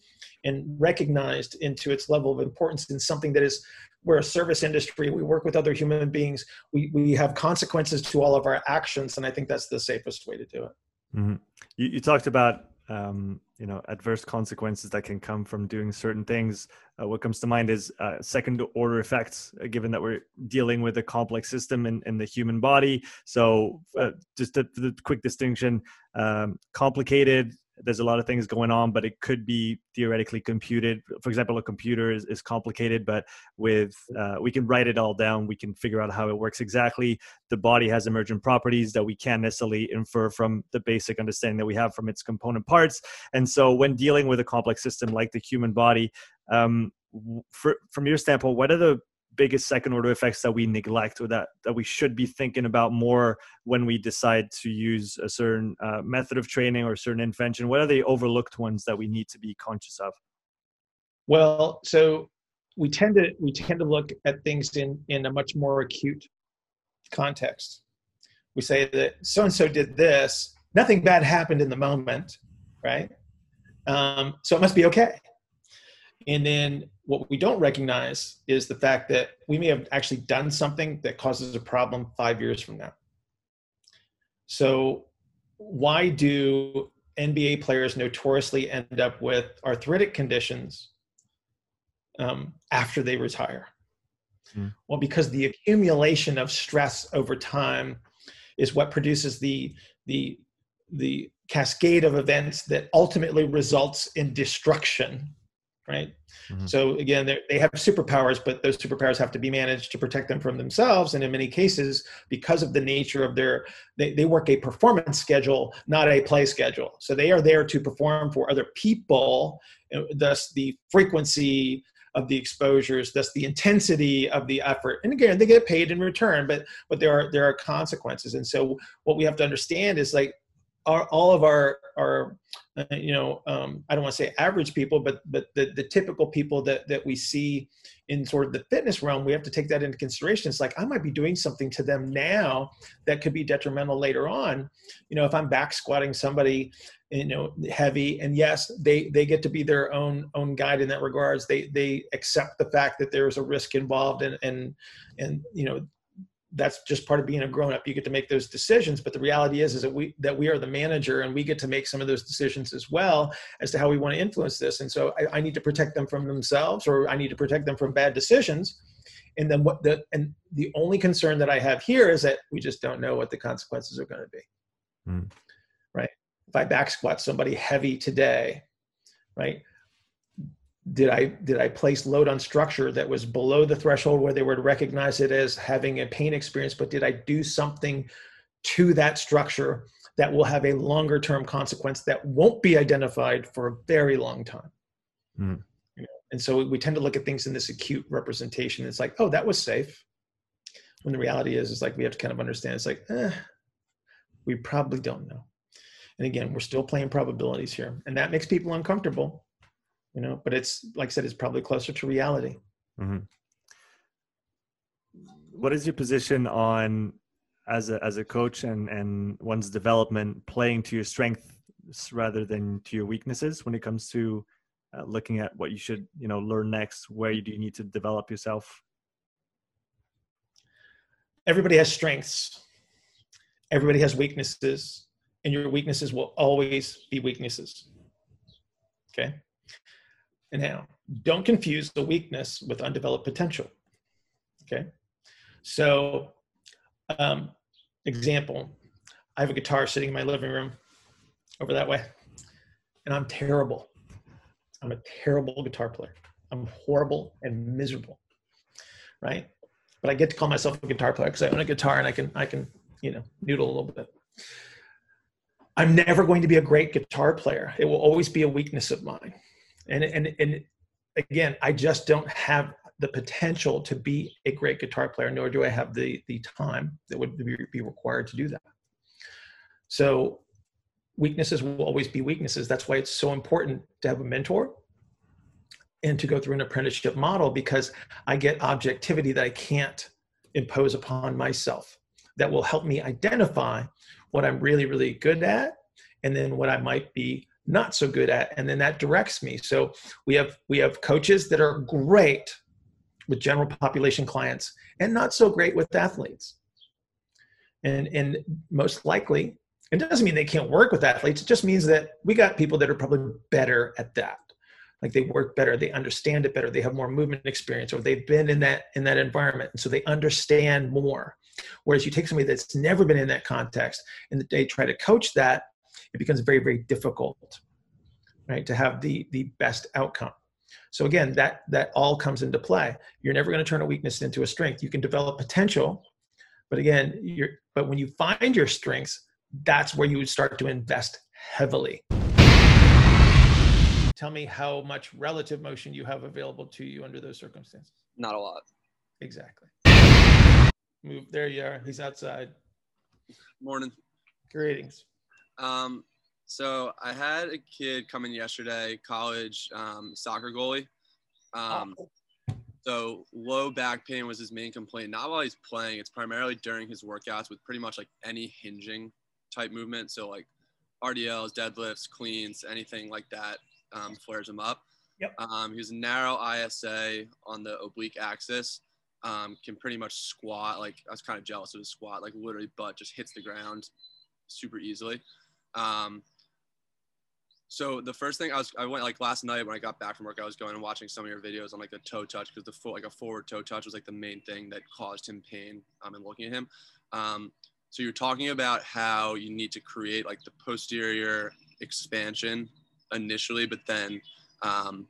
and recognized into its level of importance, in something that is, we're a service industry, we work with other human beings, we we have consequences to all of our actions, and I think that's the safest way to do it. Mm-hmm. you, you talked about um, you know, adverse consequences that can come from doing certain things. Uh, what comes to mind is uh, second order effects, uh, given that we're dealing with a complex system in, in the human body. So uh, just a, the quick distinction, um, complicated, there's a lot of things going on, but it could be theoretically computed. For example, a computer is, is complicated, but with uh, we can write it all down. We can figure out how it works exactly. The body has emergent properties that we can't necessarily infer from the basic understanding that we have from its component parts. And so when dealing with a complex system like the human body, um, for, from your standpoint, what are the biggest second order effects that we neglect, or that, that we should be thinking about more when we decide to use a certain uh, method of training or a certain intervention? What are the overlooked ones that we need to be conscious of? Well, so we tend to, we tend to look at things in, in a much more acute context. We say that so-and-so did this, nothing bad happened in the moment, right? Um, so it must be okay. And then what we don't recognize is the fact that we may have actually done something that causes a problem five years from now. So why do N B A players notoriously end up with arthritic conditions um, after they retire? Mm. Well, because the accumulation of stress over time is what produces the, the, the cascade of events that ultimately results in destruction. Right. Mm-hmm. So again, they have superpowers, but those superpowers have to be managed to protect them from themselves. And in many cases, because of the nature of their, they, they work a performance schedule, not a play schedule. So they are there to perform for other people. Thus the frequency of the exposures, thus the intensity of the effort. And again, they get paid in return, but, but there are, there are consequences. And so what we have to understand is like, Our, all of our, our uh, you know, um, I don't want to say average people, but but the, the typical people that, that we see in sort of the fitness realm, we have to take that into consideration. It's like, I might be doing something to them now that could be detrimental later on. You know, if I'm back squatting somebody, you know, heavy, and yes, they, they get to be their own own guide in that regards. They they accept the fact that there's a risk involved, and and and you know, that's just part of being a grown up. You get to make those decisions, but the reality is, is that we, that we are the manager, and we get to make some of those decisions as well as to how we want to influence this. And so I, I need to protect them from themselves, or I need to protect them from bad decisions. And then what the, and the only concern that I have here is that we just don't know what the consequences are going to be. Mm. Right. If I back squat somebody heavy today, right. Did I, did I place load on structure that was below the threshold where they would recognize it as having a pain experience, but did I do something to that structure that will have a longer term consequence that won't be identified for a very long time? Mm. You know? And so we tend to look at things in this acute representation. It's like, oh, that was safe. When the reality is, it's like, we have to kind of understand. It's like, eh, we probably don't know. And again, we're still playing probabilities here, and that makes people uncomfortable. You know, but it's, like I said, it's probably closer to reality. Mm-hmm. What is your position on, as a, as a coach and, and one's development, playing to your strengths rather than to your weaknesses when it comes to uh, looking at what you should, you know, learn next? Where you do you need to develop yourself? Everybody has strengths. Everybody has weaknesses, and your weaknesses will always be weaknesses. Okay. And now, don't confuse the weakness with undeveloped potential. Okay. So, um, example, I have a guitar sitting in my living room over that way, and I'm terrible. I'm a terrible guitar player. I'm horrible and miserable. Right. But I get to call myself a guitar player because I own a guitar and I can, I can, you know, noodle a little bit. I'm never going to be a great guitar player. It will always be a weakness of mine. And, and, and again, I just don't have the potential to be a great guitar player, nor do I have the, the time that would be required to do that. So weaknesses will always be weaknesses. That's why it's so important to have a mentor and to go through an apprenticeship model, because I get objectivity that I can't impose upon myself that will help me identify what I'm really, really good at, and then what I might be not so good at, and then that directs me. So we have we have coaches that are great with general population clients and not so great with athletes. And and most likely, it doesn't mean they can't work with athletes. It just means that we got people that are probably better at that. Like, they work better, they understand it better, they have more movement experience, or they've been in that in that environment, and so they understand more. Whereas you take somebody that's never been in that context and they try to coach that, it becomes very, very difficult, right, to have the, the best outcome. So again, that, that all comes into play. You're never going to turn a weakness into a strength. You can develop potential, but again, you're, but when you find your strengths, that's where you would start to invest heavily. Tell me how much relative motion you have available to you under those circumstances. Not a lot. Exactly. Move. There you are. He's outside. Morning. Greetings. Um, so I had a kid come in yesterday, college, um, soccer goalie. Um, so low back pain was his main complaint. Not while he's playing. It's primarily during his workouts with pretty much like any hinging type movement. So like R D Ls, deadlifts, cleans, anything like that, um, flares him up. Yep. Um, he was a narrow I S A on the oblique axis, um, can pretty much squat. Like, I was kind of jealous of his squat, like literally butt just hits the ground super easily. Um, so the first thing I was, I went like last night when I got back from work, I was going and watching some of your videos on like the toe touch, because the full, like a forward toe touch was like the main thing that caused him pain. Um, and looking at him. Um, so you're talking about how you need to create like the posterior expansion initially, but then, um,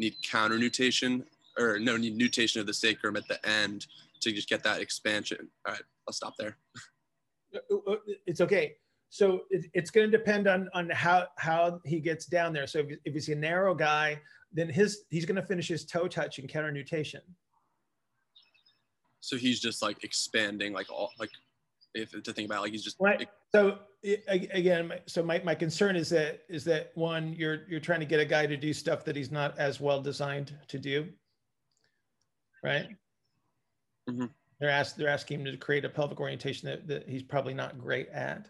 need counter nutation or no need nutation of the sacrum at the end to just get that expansion. All right, I'll stop there. It's okay. So it, it's going to depend on, on how, how he gets down there. So if, if you see a narrow guy, then his, he's going to finish his toe touch and counter nutation. So he's just like expanding, like all, like if to think about it, like he's just right. So again, so my, my concern is that, is that one, you're, you're trying to get a guy to do stuff that he's not as well designed to do. Right. Mm-hmm. They're asked, they're asking him to create a pelvic orientation that, that he's probably not great at.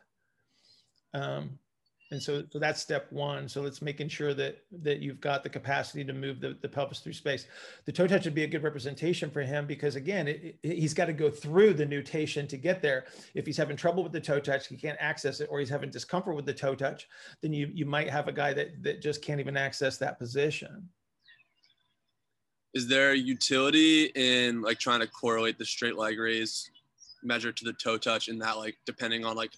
Um, and so, so that's step one. So it's making sure that, that you've got the capacity to move the, the pelvis through space. The toe touch would be a good representation for him, because again, it, it, he's got to go through the nutation to get there. If he's having trouble with the toe touch, he can't access it, or he's having discomfort with the toe touch, then you, you might have a guy that, that just can't even access that position. is there utility in like trying to correlate the straight leg raise measure to the toe touch, and that like depending on like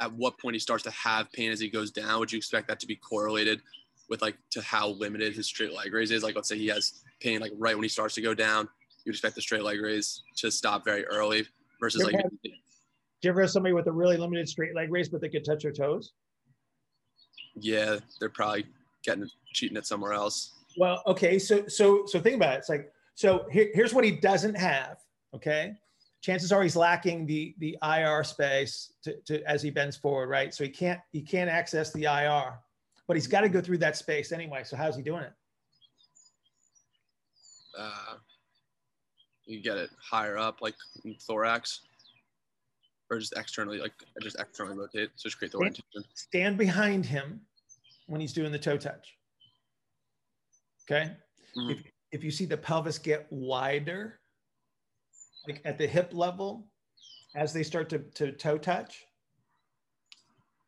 at what point he starts to have pain as he goes down, would you expect that to be correlated with like to how limited his straight leg raise is? Like let's say he has pain like right when he starts to go down, you'd expect the straight leg raise to stop very early versus like. Have, do you ever have somebody with a really limited straight leg raise but they could touch their toes? Yeah, they're probably getting cheating it somewhere else. Well, okay, so so so think about it. It's like so here, here's what he doesn't have. Okay, chances are he's lacking the the I R space to, to as he bends forward, right? So he can't he can't access the I R, but he's got to go through that space anyway. So how's he doing it? Uh, you get it higher up, like in thorax, or just externally, like just externally rotate, so just create the orientation. Stand behind him when he's doing the toe touch. Okay. Mm-hmm. If, if you see the pelvis get wider, like at the hip level, as they start to, to toe touch,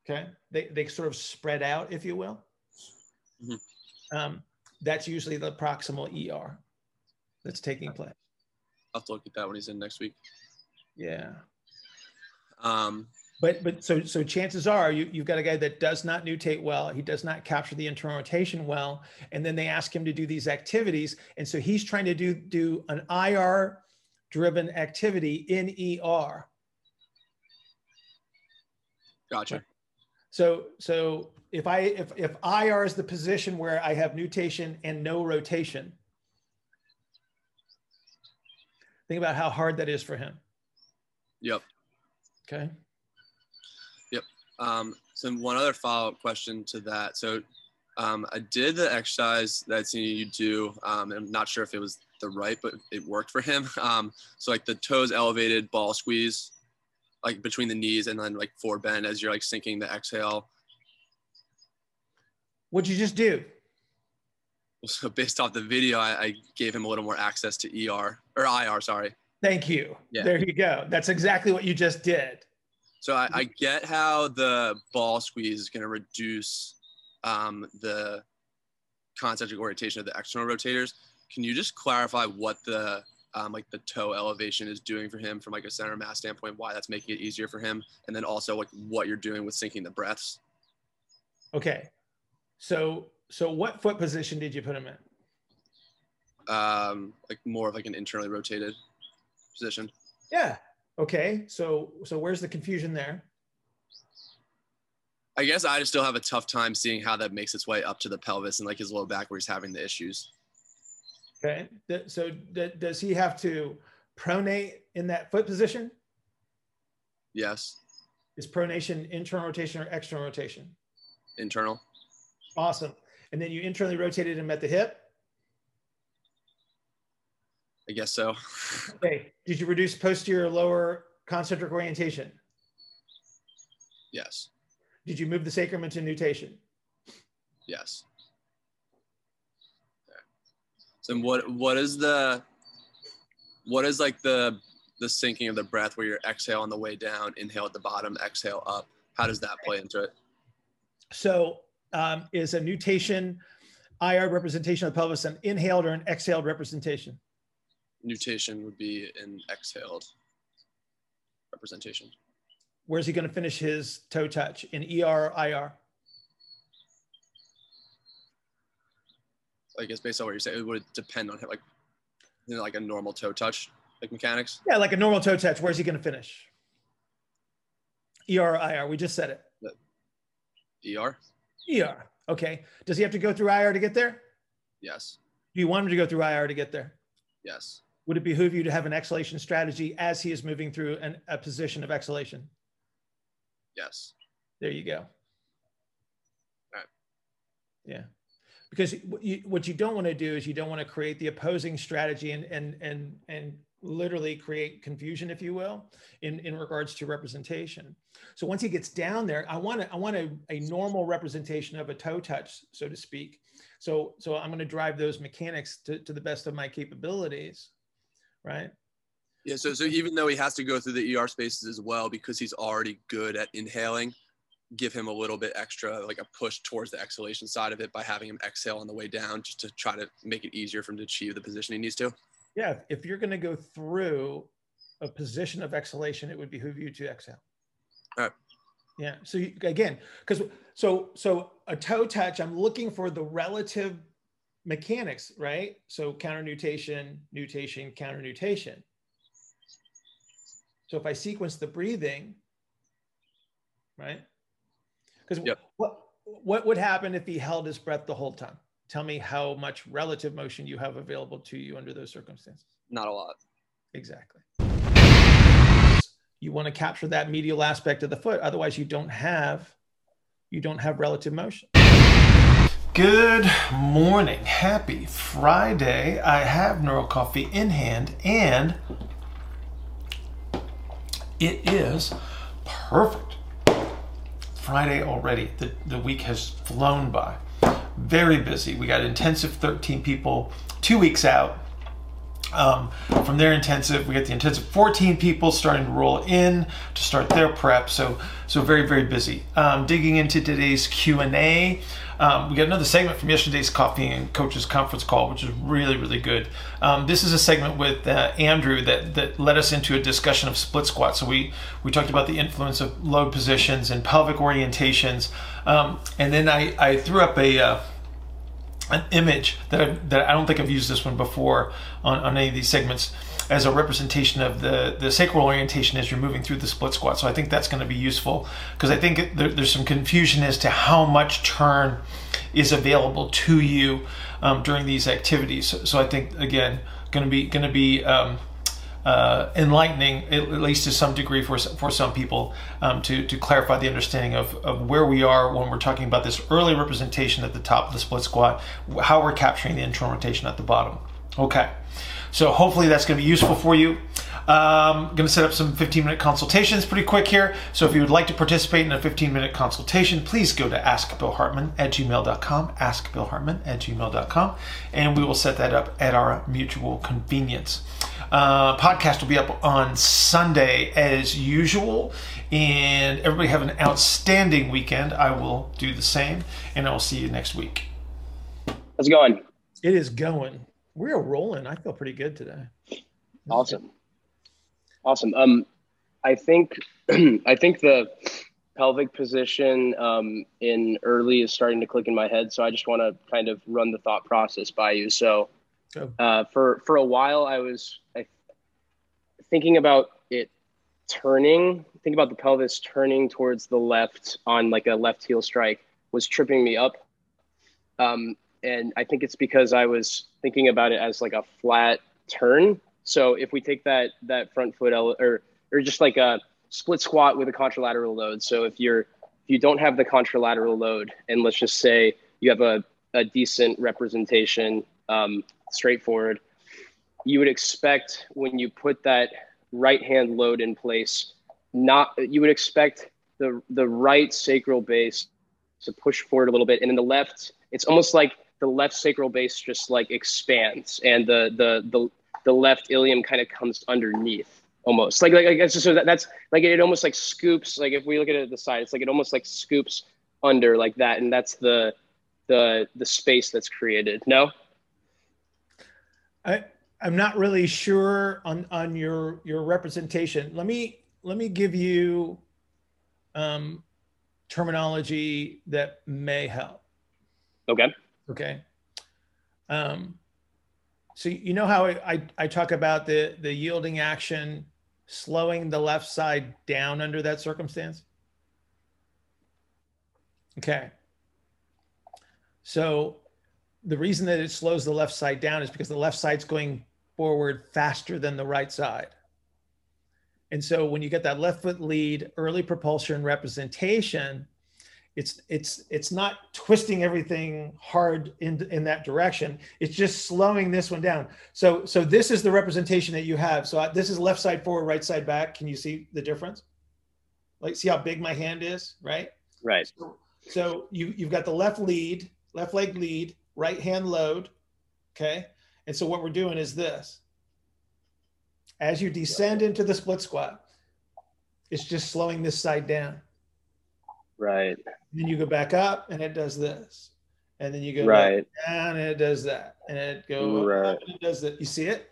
okay, they, they sort of spread out, if you will. Mm-hmm. Um, that's usually the proximal E R that's taking place. I'll have to look at that when he's in next week. Yeah. Um, But but so so chances are you you've got a guy that does not nutate well, he does not capture the internal rotation well, and then they ask him to do these activities, and so he's trying to do do an I R driven activity in E R. Gotcha. So so if I if if I R is the position where I have nutation and no rotation, think about how hard that is for him. Yep. Okay. Um, so one other follow-up question to that. So um, I did the exercise that I'd seen you do. Um, and I'm not sure if it was the right, but it worked for him. Um, so like the toes elevated, ball squeeze, like between the knees, and then like forward bend as you're like sinking the exhale. What'd you just do? So based off the video, I, I gave him a little more access to E R or I R, sorry. Thank you. Yeah. There you go. That's exactly what you just did. So I, I get how the ball squeeze is going to reduce um, the concentric orientation of the external rotators. Can you just clarify what the um, like the toe elevation is doing for him from like a center of mass standpoint, why that's making it easier for him, and then also like what you're doing with sinking the breaths? Okay. So so what foot position did you put him in? Um, like more of like an internally rotated position. Yeah. Okay, so so where's the confusion there? I guess I just still have a tough time seeing how that makes its way up to the pelvis and like his low back where he's having the issues. Okay, so does he have to pronate in that foot position? Yes. Is pronation internal rotation or external rotation? Internal. Awesome. And then you internally rotated him at the hip? I guess so. Okay. Did you reduce posterior lower concentric orientation? Yes. Did you move the sacrum into nutation? Yes. Okay. So what what is the what is like the the sinking of the breath where you're exhale on the way down, inhale at the bottom, exhale up? How does that play into it? So um, is a nutation I R representation of the pelvis an inhaled or an exhaled representation? Nutation would be an exhaled representation. Where's he going to finish his toe touch? In E R or I R? I guess based on what you're saying, it would depend on him, like, you know, like a normal toe touch, like mechanics. Yeah, like a normal toe touch. Where's he going to finish? E R or I R? We just said it. The E R? E R. Okay. Does he have to go through I R to get there? Yes. Do you want him to go through I R to get there? Yes. Would it behoove you to have an exhalation strategy as he is moving through an, a position of exhalation? Yes. There you go. All right. Yeah. Because you, what you don't want to do is you don't want to create the opposing strategy and, and, and, and literally create confusion, if you will, in, in regards to representation. So once he gets down there, I want, a, I want a, a normal representation of a toe touch, so to speak. So, so I'm going to drive those mechanics to, to the best of my capabilities, right? Yeah, so, so even though he has to go through the E R spaces as well because he's already good at inhaling, give him a little bit extra, like a push towards the exhalation side of it by having him exhale on the way down, just to try to make it easier for him to achieve the position he needs to? Yeah, if you're going to go through a position of exhalation, it would behoove you to exhale. All right. Yeah. So you, again, because so so a toe touch, I'm looking for the relative mechanics, right? So counternutation, nutation, counternutation. So if I sequence the breathing, right? Because yep. what what would happen if he held his breath the whole time? Tell me how much relative motion you have available to you under those circumstances. Not a lot. Exactly. You want to capture that medial aspect of the foot. Otherwise, you don't have, you don't have relative motion. Good morning. Happy Friday. I have Neuro Coffee in hand, and it is perfect. Friday already. The, the week has flown by. Very busy. We got intensive thirteen people, two weeks out. Um, from their intensive, we got the intensive fourteen people starting to roll in to start their prep. So, so very, very busy. Um, digging into today's Q and A, um, we got another segment from yesterday's Coffee and Coaches Conference call, which is really, really good. Um, this is a segment with uh, Andrew that, that led us into a discussion of split squats. So we, we talked about the influence of load positions and pelvic orientations. Um, and then I, I threw up a... Uh, an image that I, that I don't think I've used this one before on, on any of these segments as a representation of the, the sacral orientation as you're moving through the split squat. So I think that's going to be useful, because I think there, there's some confusion as to how much turn is available to you um, during these activities. So, so I think, again, going to be going to be um, uh, enlightening, at least to some degree, for for some people um, to, to clarify the understanding of, of where we are when we're talking about this early representation at the top of the split squat, how we're capturing the internal rotation at the bottom. Okay, so hopefully that's going to be useful for you. Um, I'm going to set up some fifteen minute consultations pretty quick here. So if you would like to participate in a fifteen minute consultation, please go to ask bill hartman at gmail dot com, ask bill hartman at gmail dot com, and we will set that up at our mutual convenience. Uh, podcast will be up on Sunday as usual, and everybody have an outstanding weekend. I will do the same, and I will see you next week. How's it going? It is going. We're rolling. I feel pretty good today. Awesome. Awesome. Um, I think I think the pelvic position um, in early is starting to click in my head, so I just want to kind of run the thought process by you. So uh, for, for a while, I was I, thinking about it turning, think about the pelvis turning towards the left on like a left heel strike was tripping me up. Um, and I think it's because I was thinking about it as like a flat turn. So if we take that that front foot ele- or or just like a split squat with a contralateral load. So if you're if you don't have the contralateral load, and let's just say you have a, a decent representation, um, straightforward, you would expect when you put that right hand load in place, not you would expect the the right sacral base to push forward a little bit, and then the left, it's almost like the left sacral base just like expands, and the the the the left ilium kind of comes underneath almost like, like, I guess so that, that's like, it almost like scoops. Like if we look at it at the side, it's like, it almost like scoops under like that. And that's the, the, the space that's created. No, I, I'm not really sure on, on your, your representation. Let me, let me give you um, terminology that may help. Okay. Okay. Um, So you know how I, I, I talk about the, the yielding action, slowing the left side down under that circumstance? Okay. So the reason that it slows the left side down is because the left side's going forward faster than the right side. And so when you get that left foot lead, early propulsion representation, It's it's it's not twisting everything hard in in that direction. It's just slowing this one down. So so this is the representation that you have. So I, this is left side forward, right side back. Can you see the difference? Like, see how big my hand is, right? Right. So, so you you've got the left lead, left leg lead, right hand load, okay? And so what we're doing is this. As you descend into the split squat, it's just slowing this side down. Right. And then you go back up and it does this. And then you go right. down and it does that. And it goes right. up and it does that. You see it?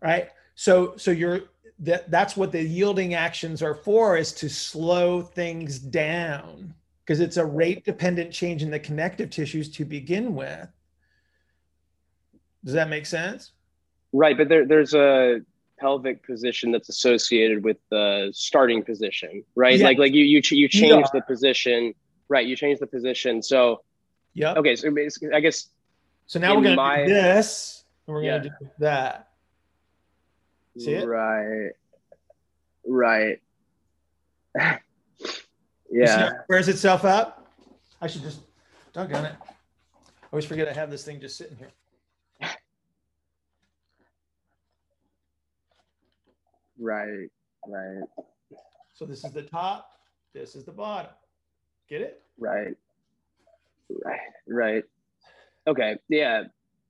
Right. So so you're that that's what the yielding actions are for, is to slow things down, because it's a rate dependent change in the connective tissues to begin with. Does that make sense? Right, but there, there's a pelvic position that's associated with the starting position, right? Yes. Like like you you you change yeah. the position, right? You change the position. So yeah. Okay, so I guess so now we're gonna my, do this, and we're yeah. gonna do that. See it? Right, right. yeah. You see how it squares itself up? I should just dunk on it. I always forget I have this thing just sitting here. Right, right. So this is the top, this is the bottom. Get it? Right, right, right. Okay, yeah,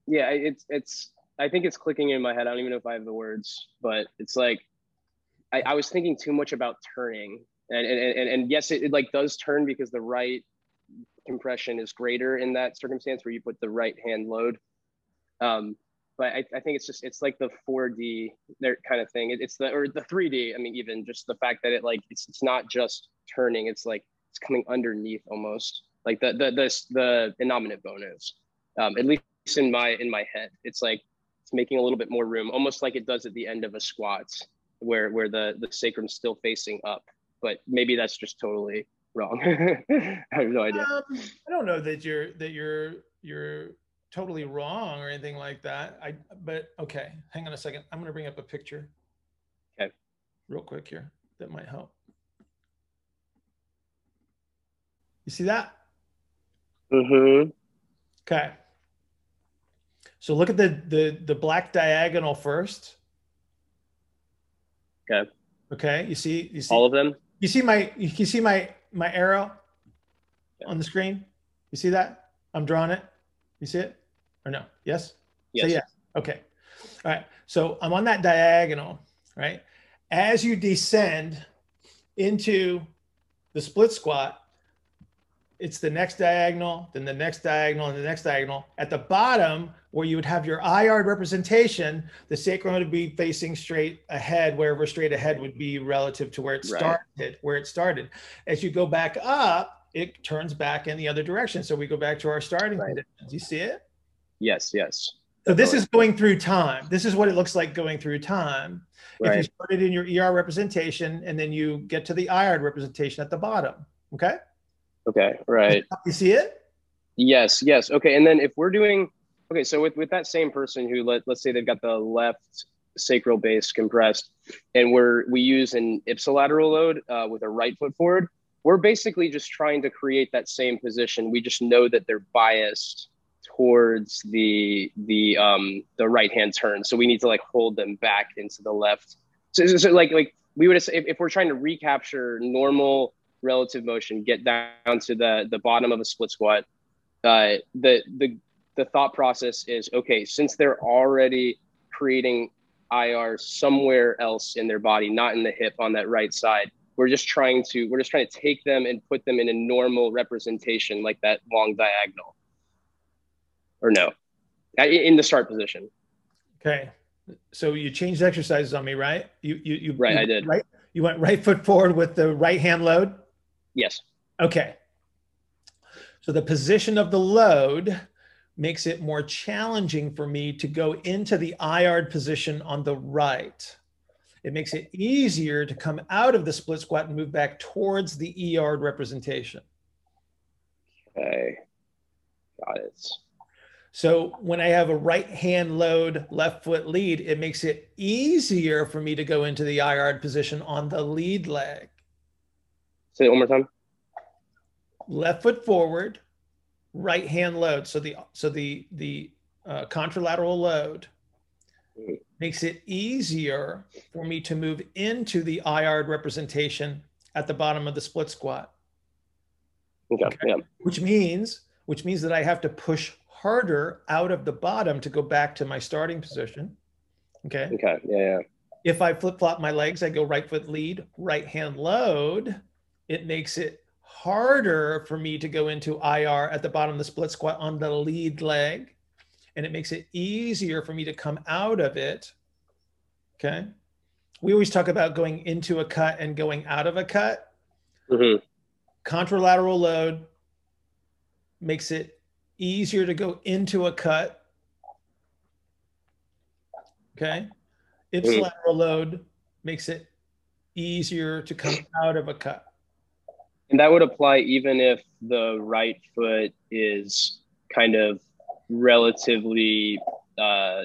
yeah. It's it's. I think it's clicking in my head. I don't even know if I have the words, but it's like I, I was thinking too much about turning, and and and, and yes, it, it like does turn, because the right compression is greater in that circumstance where you put the right hand load. Um, But I, I think it's just, it's like the four D kind of thing. It, it's the, or the three D, I mean, even just the fact that it like, it's, it's not just turning, it's like, it's coming underneath almost. Like the, the, the, the innominate bone is, um, at least in my, in my head, it's like, it's making a little bit more room, almost like it does at the end of a squat where, where the, the sacrum's still facing up, but maybe that's just totally wrong. I have no idea. Um, I don't know that you're, that you're, you're, totally wrong or anything like that. I but okay, hang on a second. I'm gonna bring up a picture. Okay. Real quick here. That might help. You see that? Mm-hmm. Okay. So look at the the the black diagonal first. Okay. Okay. You see you see all of them? You see my you see my my arrow yeah. on the screen? You see that? I'm drawing it. You see it? Or no? Yes? Yes. Say yes. Okay. All right. So I'm on that diagonal, right? As you descend into the split squat, it's the next diagonal, then the next diagonal, and the next diagonal. At the bottom, where you would have your I R representation, the sacrum would be facing straight ahead, wherever straight ahead would be relative to where it started, right. where it started. As you go back up, it turns back in the other direction. So we go back to our starting right. conditions. You see it? Yes, yes. So this is going through time. This is what it looks like going through time. Right. If you start it in your E R representation and then you get to the I R representation at the bottom. Okay? Okay, right. You see it? Yes, yes. Okay, and then if we're doing, okay, so with, with that same person who, let, let's say they've got the left sacral base compressed and we're, we use an ipsilateral load uh, with a right foot forward, we're basically just trying to create that same position. We just know that they're biased towards the the um, the right hand turn, so we need to like hold them back into the left. So, so like like we would, if, if we're trying to recapture normal relative motion, get down to the the bottom of a split squat. Uh, the the the thought process is, okay, since they're already creating I R somewhere else in their body, not in the hip on that right side, We're just trying to, we're just trying to take them and put them in a normal representation, like that long diagonal, or no, in the start position. Okay. So you changed exercises on me, right? You, you, you, right. You, I did. Right, you went right foot forward with the right hand load. Yes. Okay. So the position of the load makes it more challenging for me to go into the I R position on the right. It makes it easier to come out of the split squat and move back towards the E R representation. Okay, got it. So when I have a right hand load, left foot lead, it makes it easier for me to go into the I R position on the lead leg. Say it one more time. Left foot forward, right hand load. So the, so the, the uh, contralateral load makes it easier for me to move into the I R representation at the bottom of the split squat. Okay. Okay. Yeah. Which means, which means that I have to push harder out of the bottom to go back to my starting position. Okay. Okay. Yeah. yeah. If I flip flop my legs, I go right foot lead, right hand load. It makes it harder for me to go into I R at the bottom of the split squat on the lead leg, and it makes it easier for me to come out of it, okay? We always talk about going into a cut and going out of a cut. Mm-hmm. Contralateral load makes it easier to go into a cut, okay? Ipsilateral mm-hmm. load makes it easier to come out of a cut. And that would apply even if the right foot is kind of relatively uh,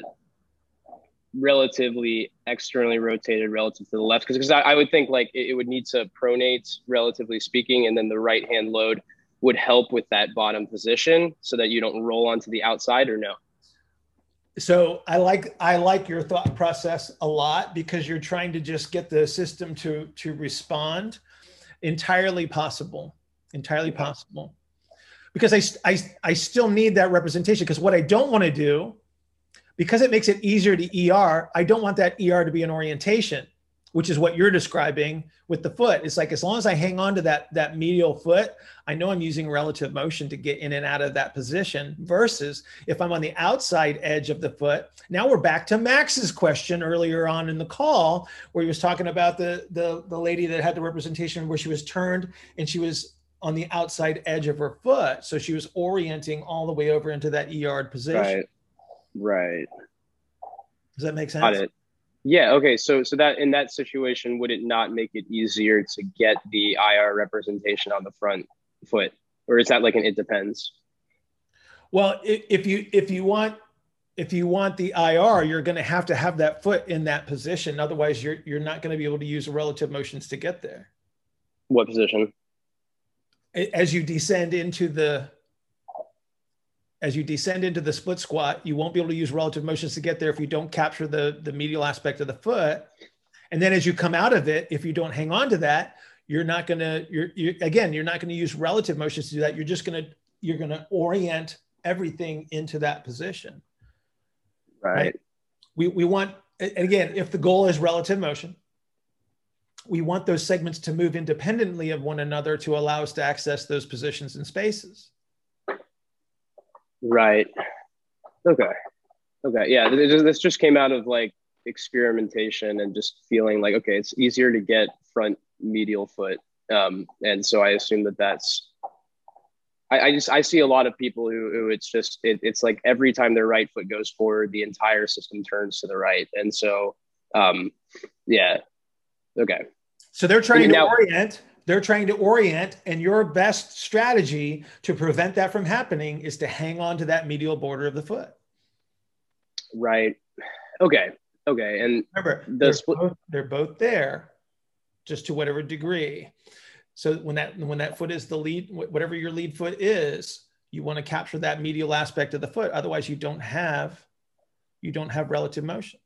relatively externally rotated relative to the left. Because I, I would think like it, it would need to pronate, relatively speaking, and then the right hand load would help with that bottom position so that you don't roll onto the outside, or no? So I like I like your thought process a lot, because you're trying to just get the system to to respond. Entirely possible, entirely possible. Because I, I, I still need that representation, because what I don't want to do, because it makes it easier to E R, I don't want that E R to be an orientation, which is what you're describing with the foot. It's like, as long as I hang on to that, that medial foot, I know I'm using relative motion to get in and out of that position, versus if I'm on the outside edge of the foot. Now we're back to Max's question earlier on in the call, where he was talking about the, the, the lady that had the representation where she was turned and she was on the outside edge of her foot. So she was orienting all the way over into that E R position. Right. Right. Does that make sense? Got it. Yeah. Okay. So, so that in that situation, would it not make it easier to get the I R representation on the front foot, or is that like an, it depends? Well, if you, if you want, if you want the I R, you're going to have to have that foot in that position. Otherwise you're, you're not going to be able to use relative motions to get there. What position? As you descend into the, as you descend into the split squat, you won't be able to use relative motions to get there if you don't capture the, the medial aspect of the foot. And then as you come out of it, if you don't hang on to that, you're not going to, you're, you're again, you're not going to use relative motions to do that. You're just going to, you're going to orient everything into that position. Right. right? We, we want, and again, if the goal is relative motion, we want those segments to move independently of one another to allow us to access those positions and spaces. Right. Okay. Okay. Yeah. This just came out of like experimentation and just feeling like, okay, it's easier to get front medial foot. Um, and so I assume that that's, I, I just, I see a lot of people who, who it's just, it, it's like every time their right foot goes forward, the entire system turns to the right. And so, um, yeah. Okay. So they're trying to orient. They're trying to orient, and your best strategy to prevent that from happening is to hang on to that medial border of the foot. Right. Okay. Okay. And remember, the they're, both, they're both there, just to whatever degree. So when that when that foot is the lead, whatever your lead foot is, you want to capture that medial aspect of the foot. Otherwise, you don't have you don't have relative motion.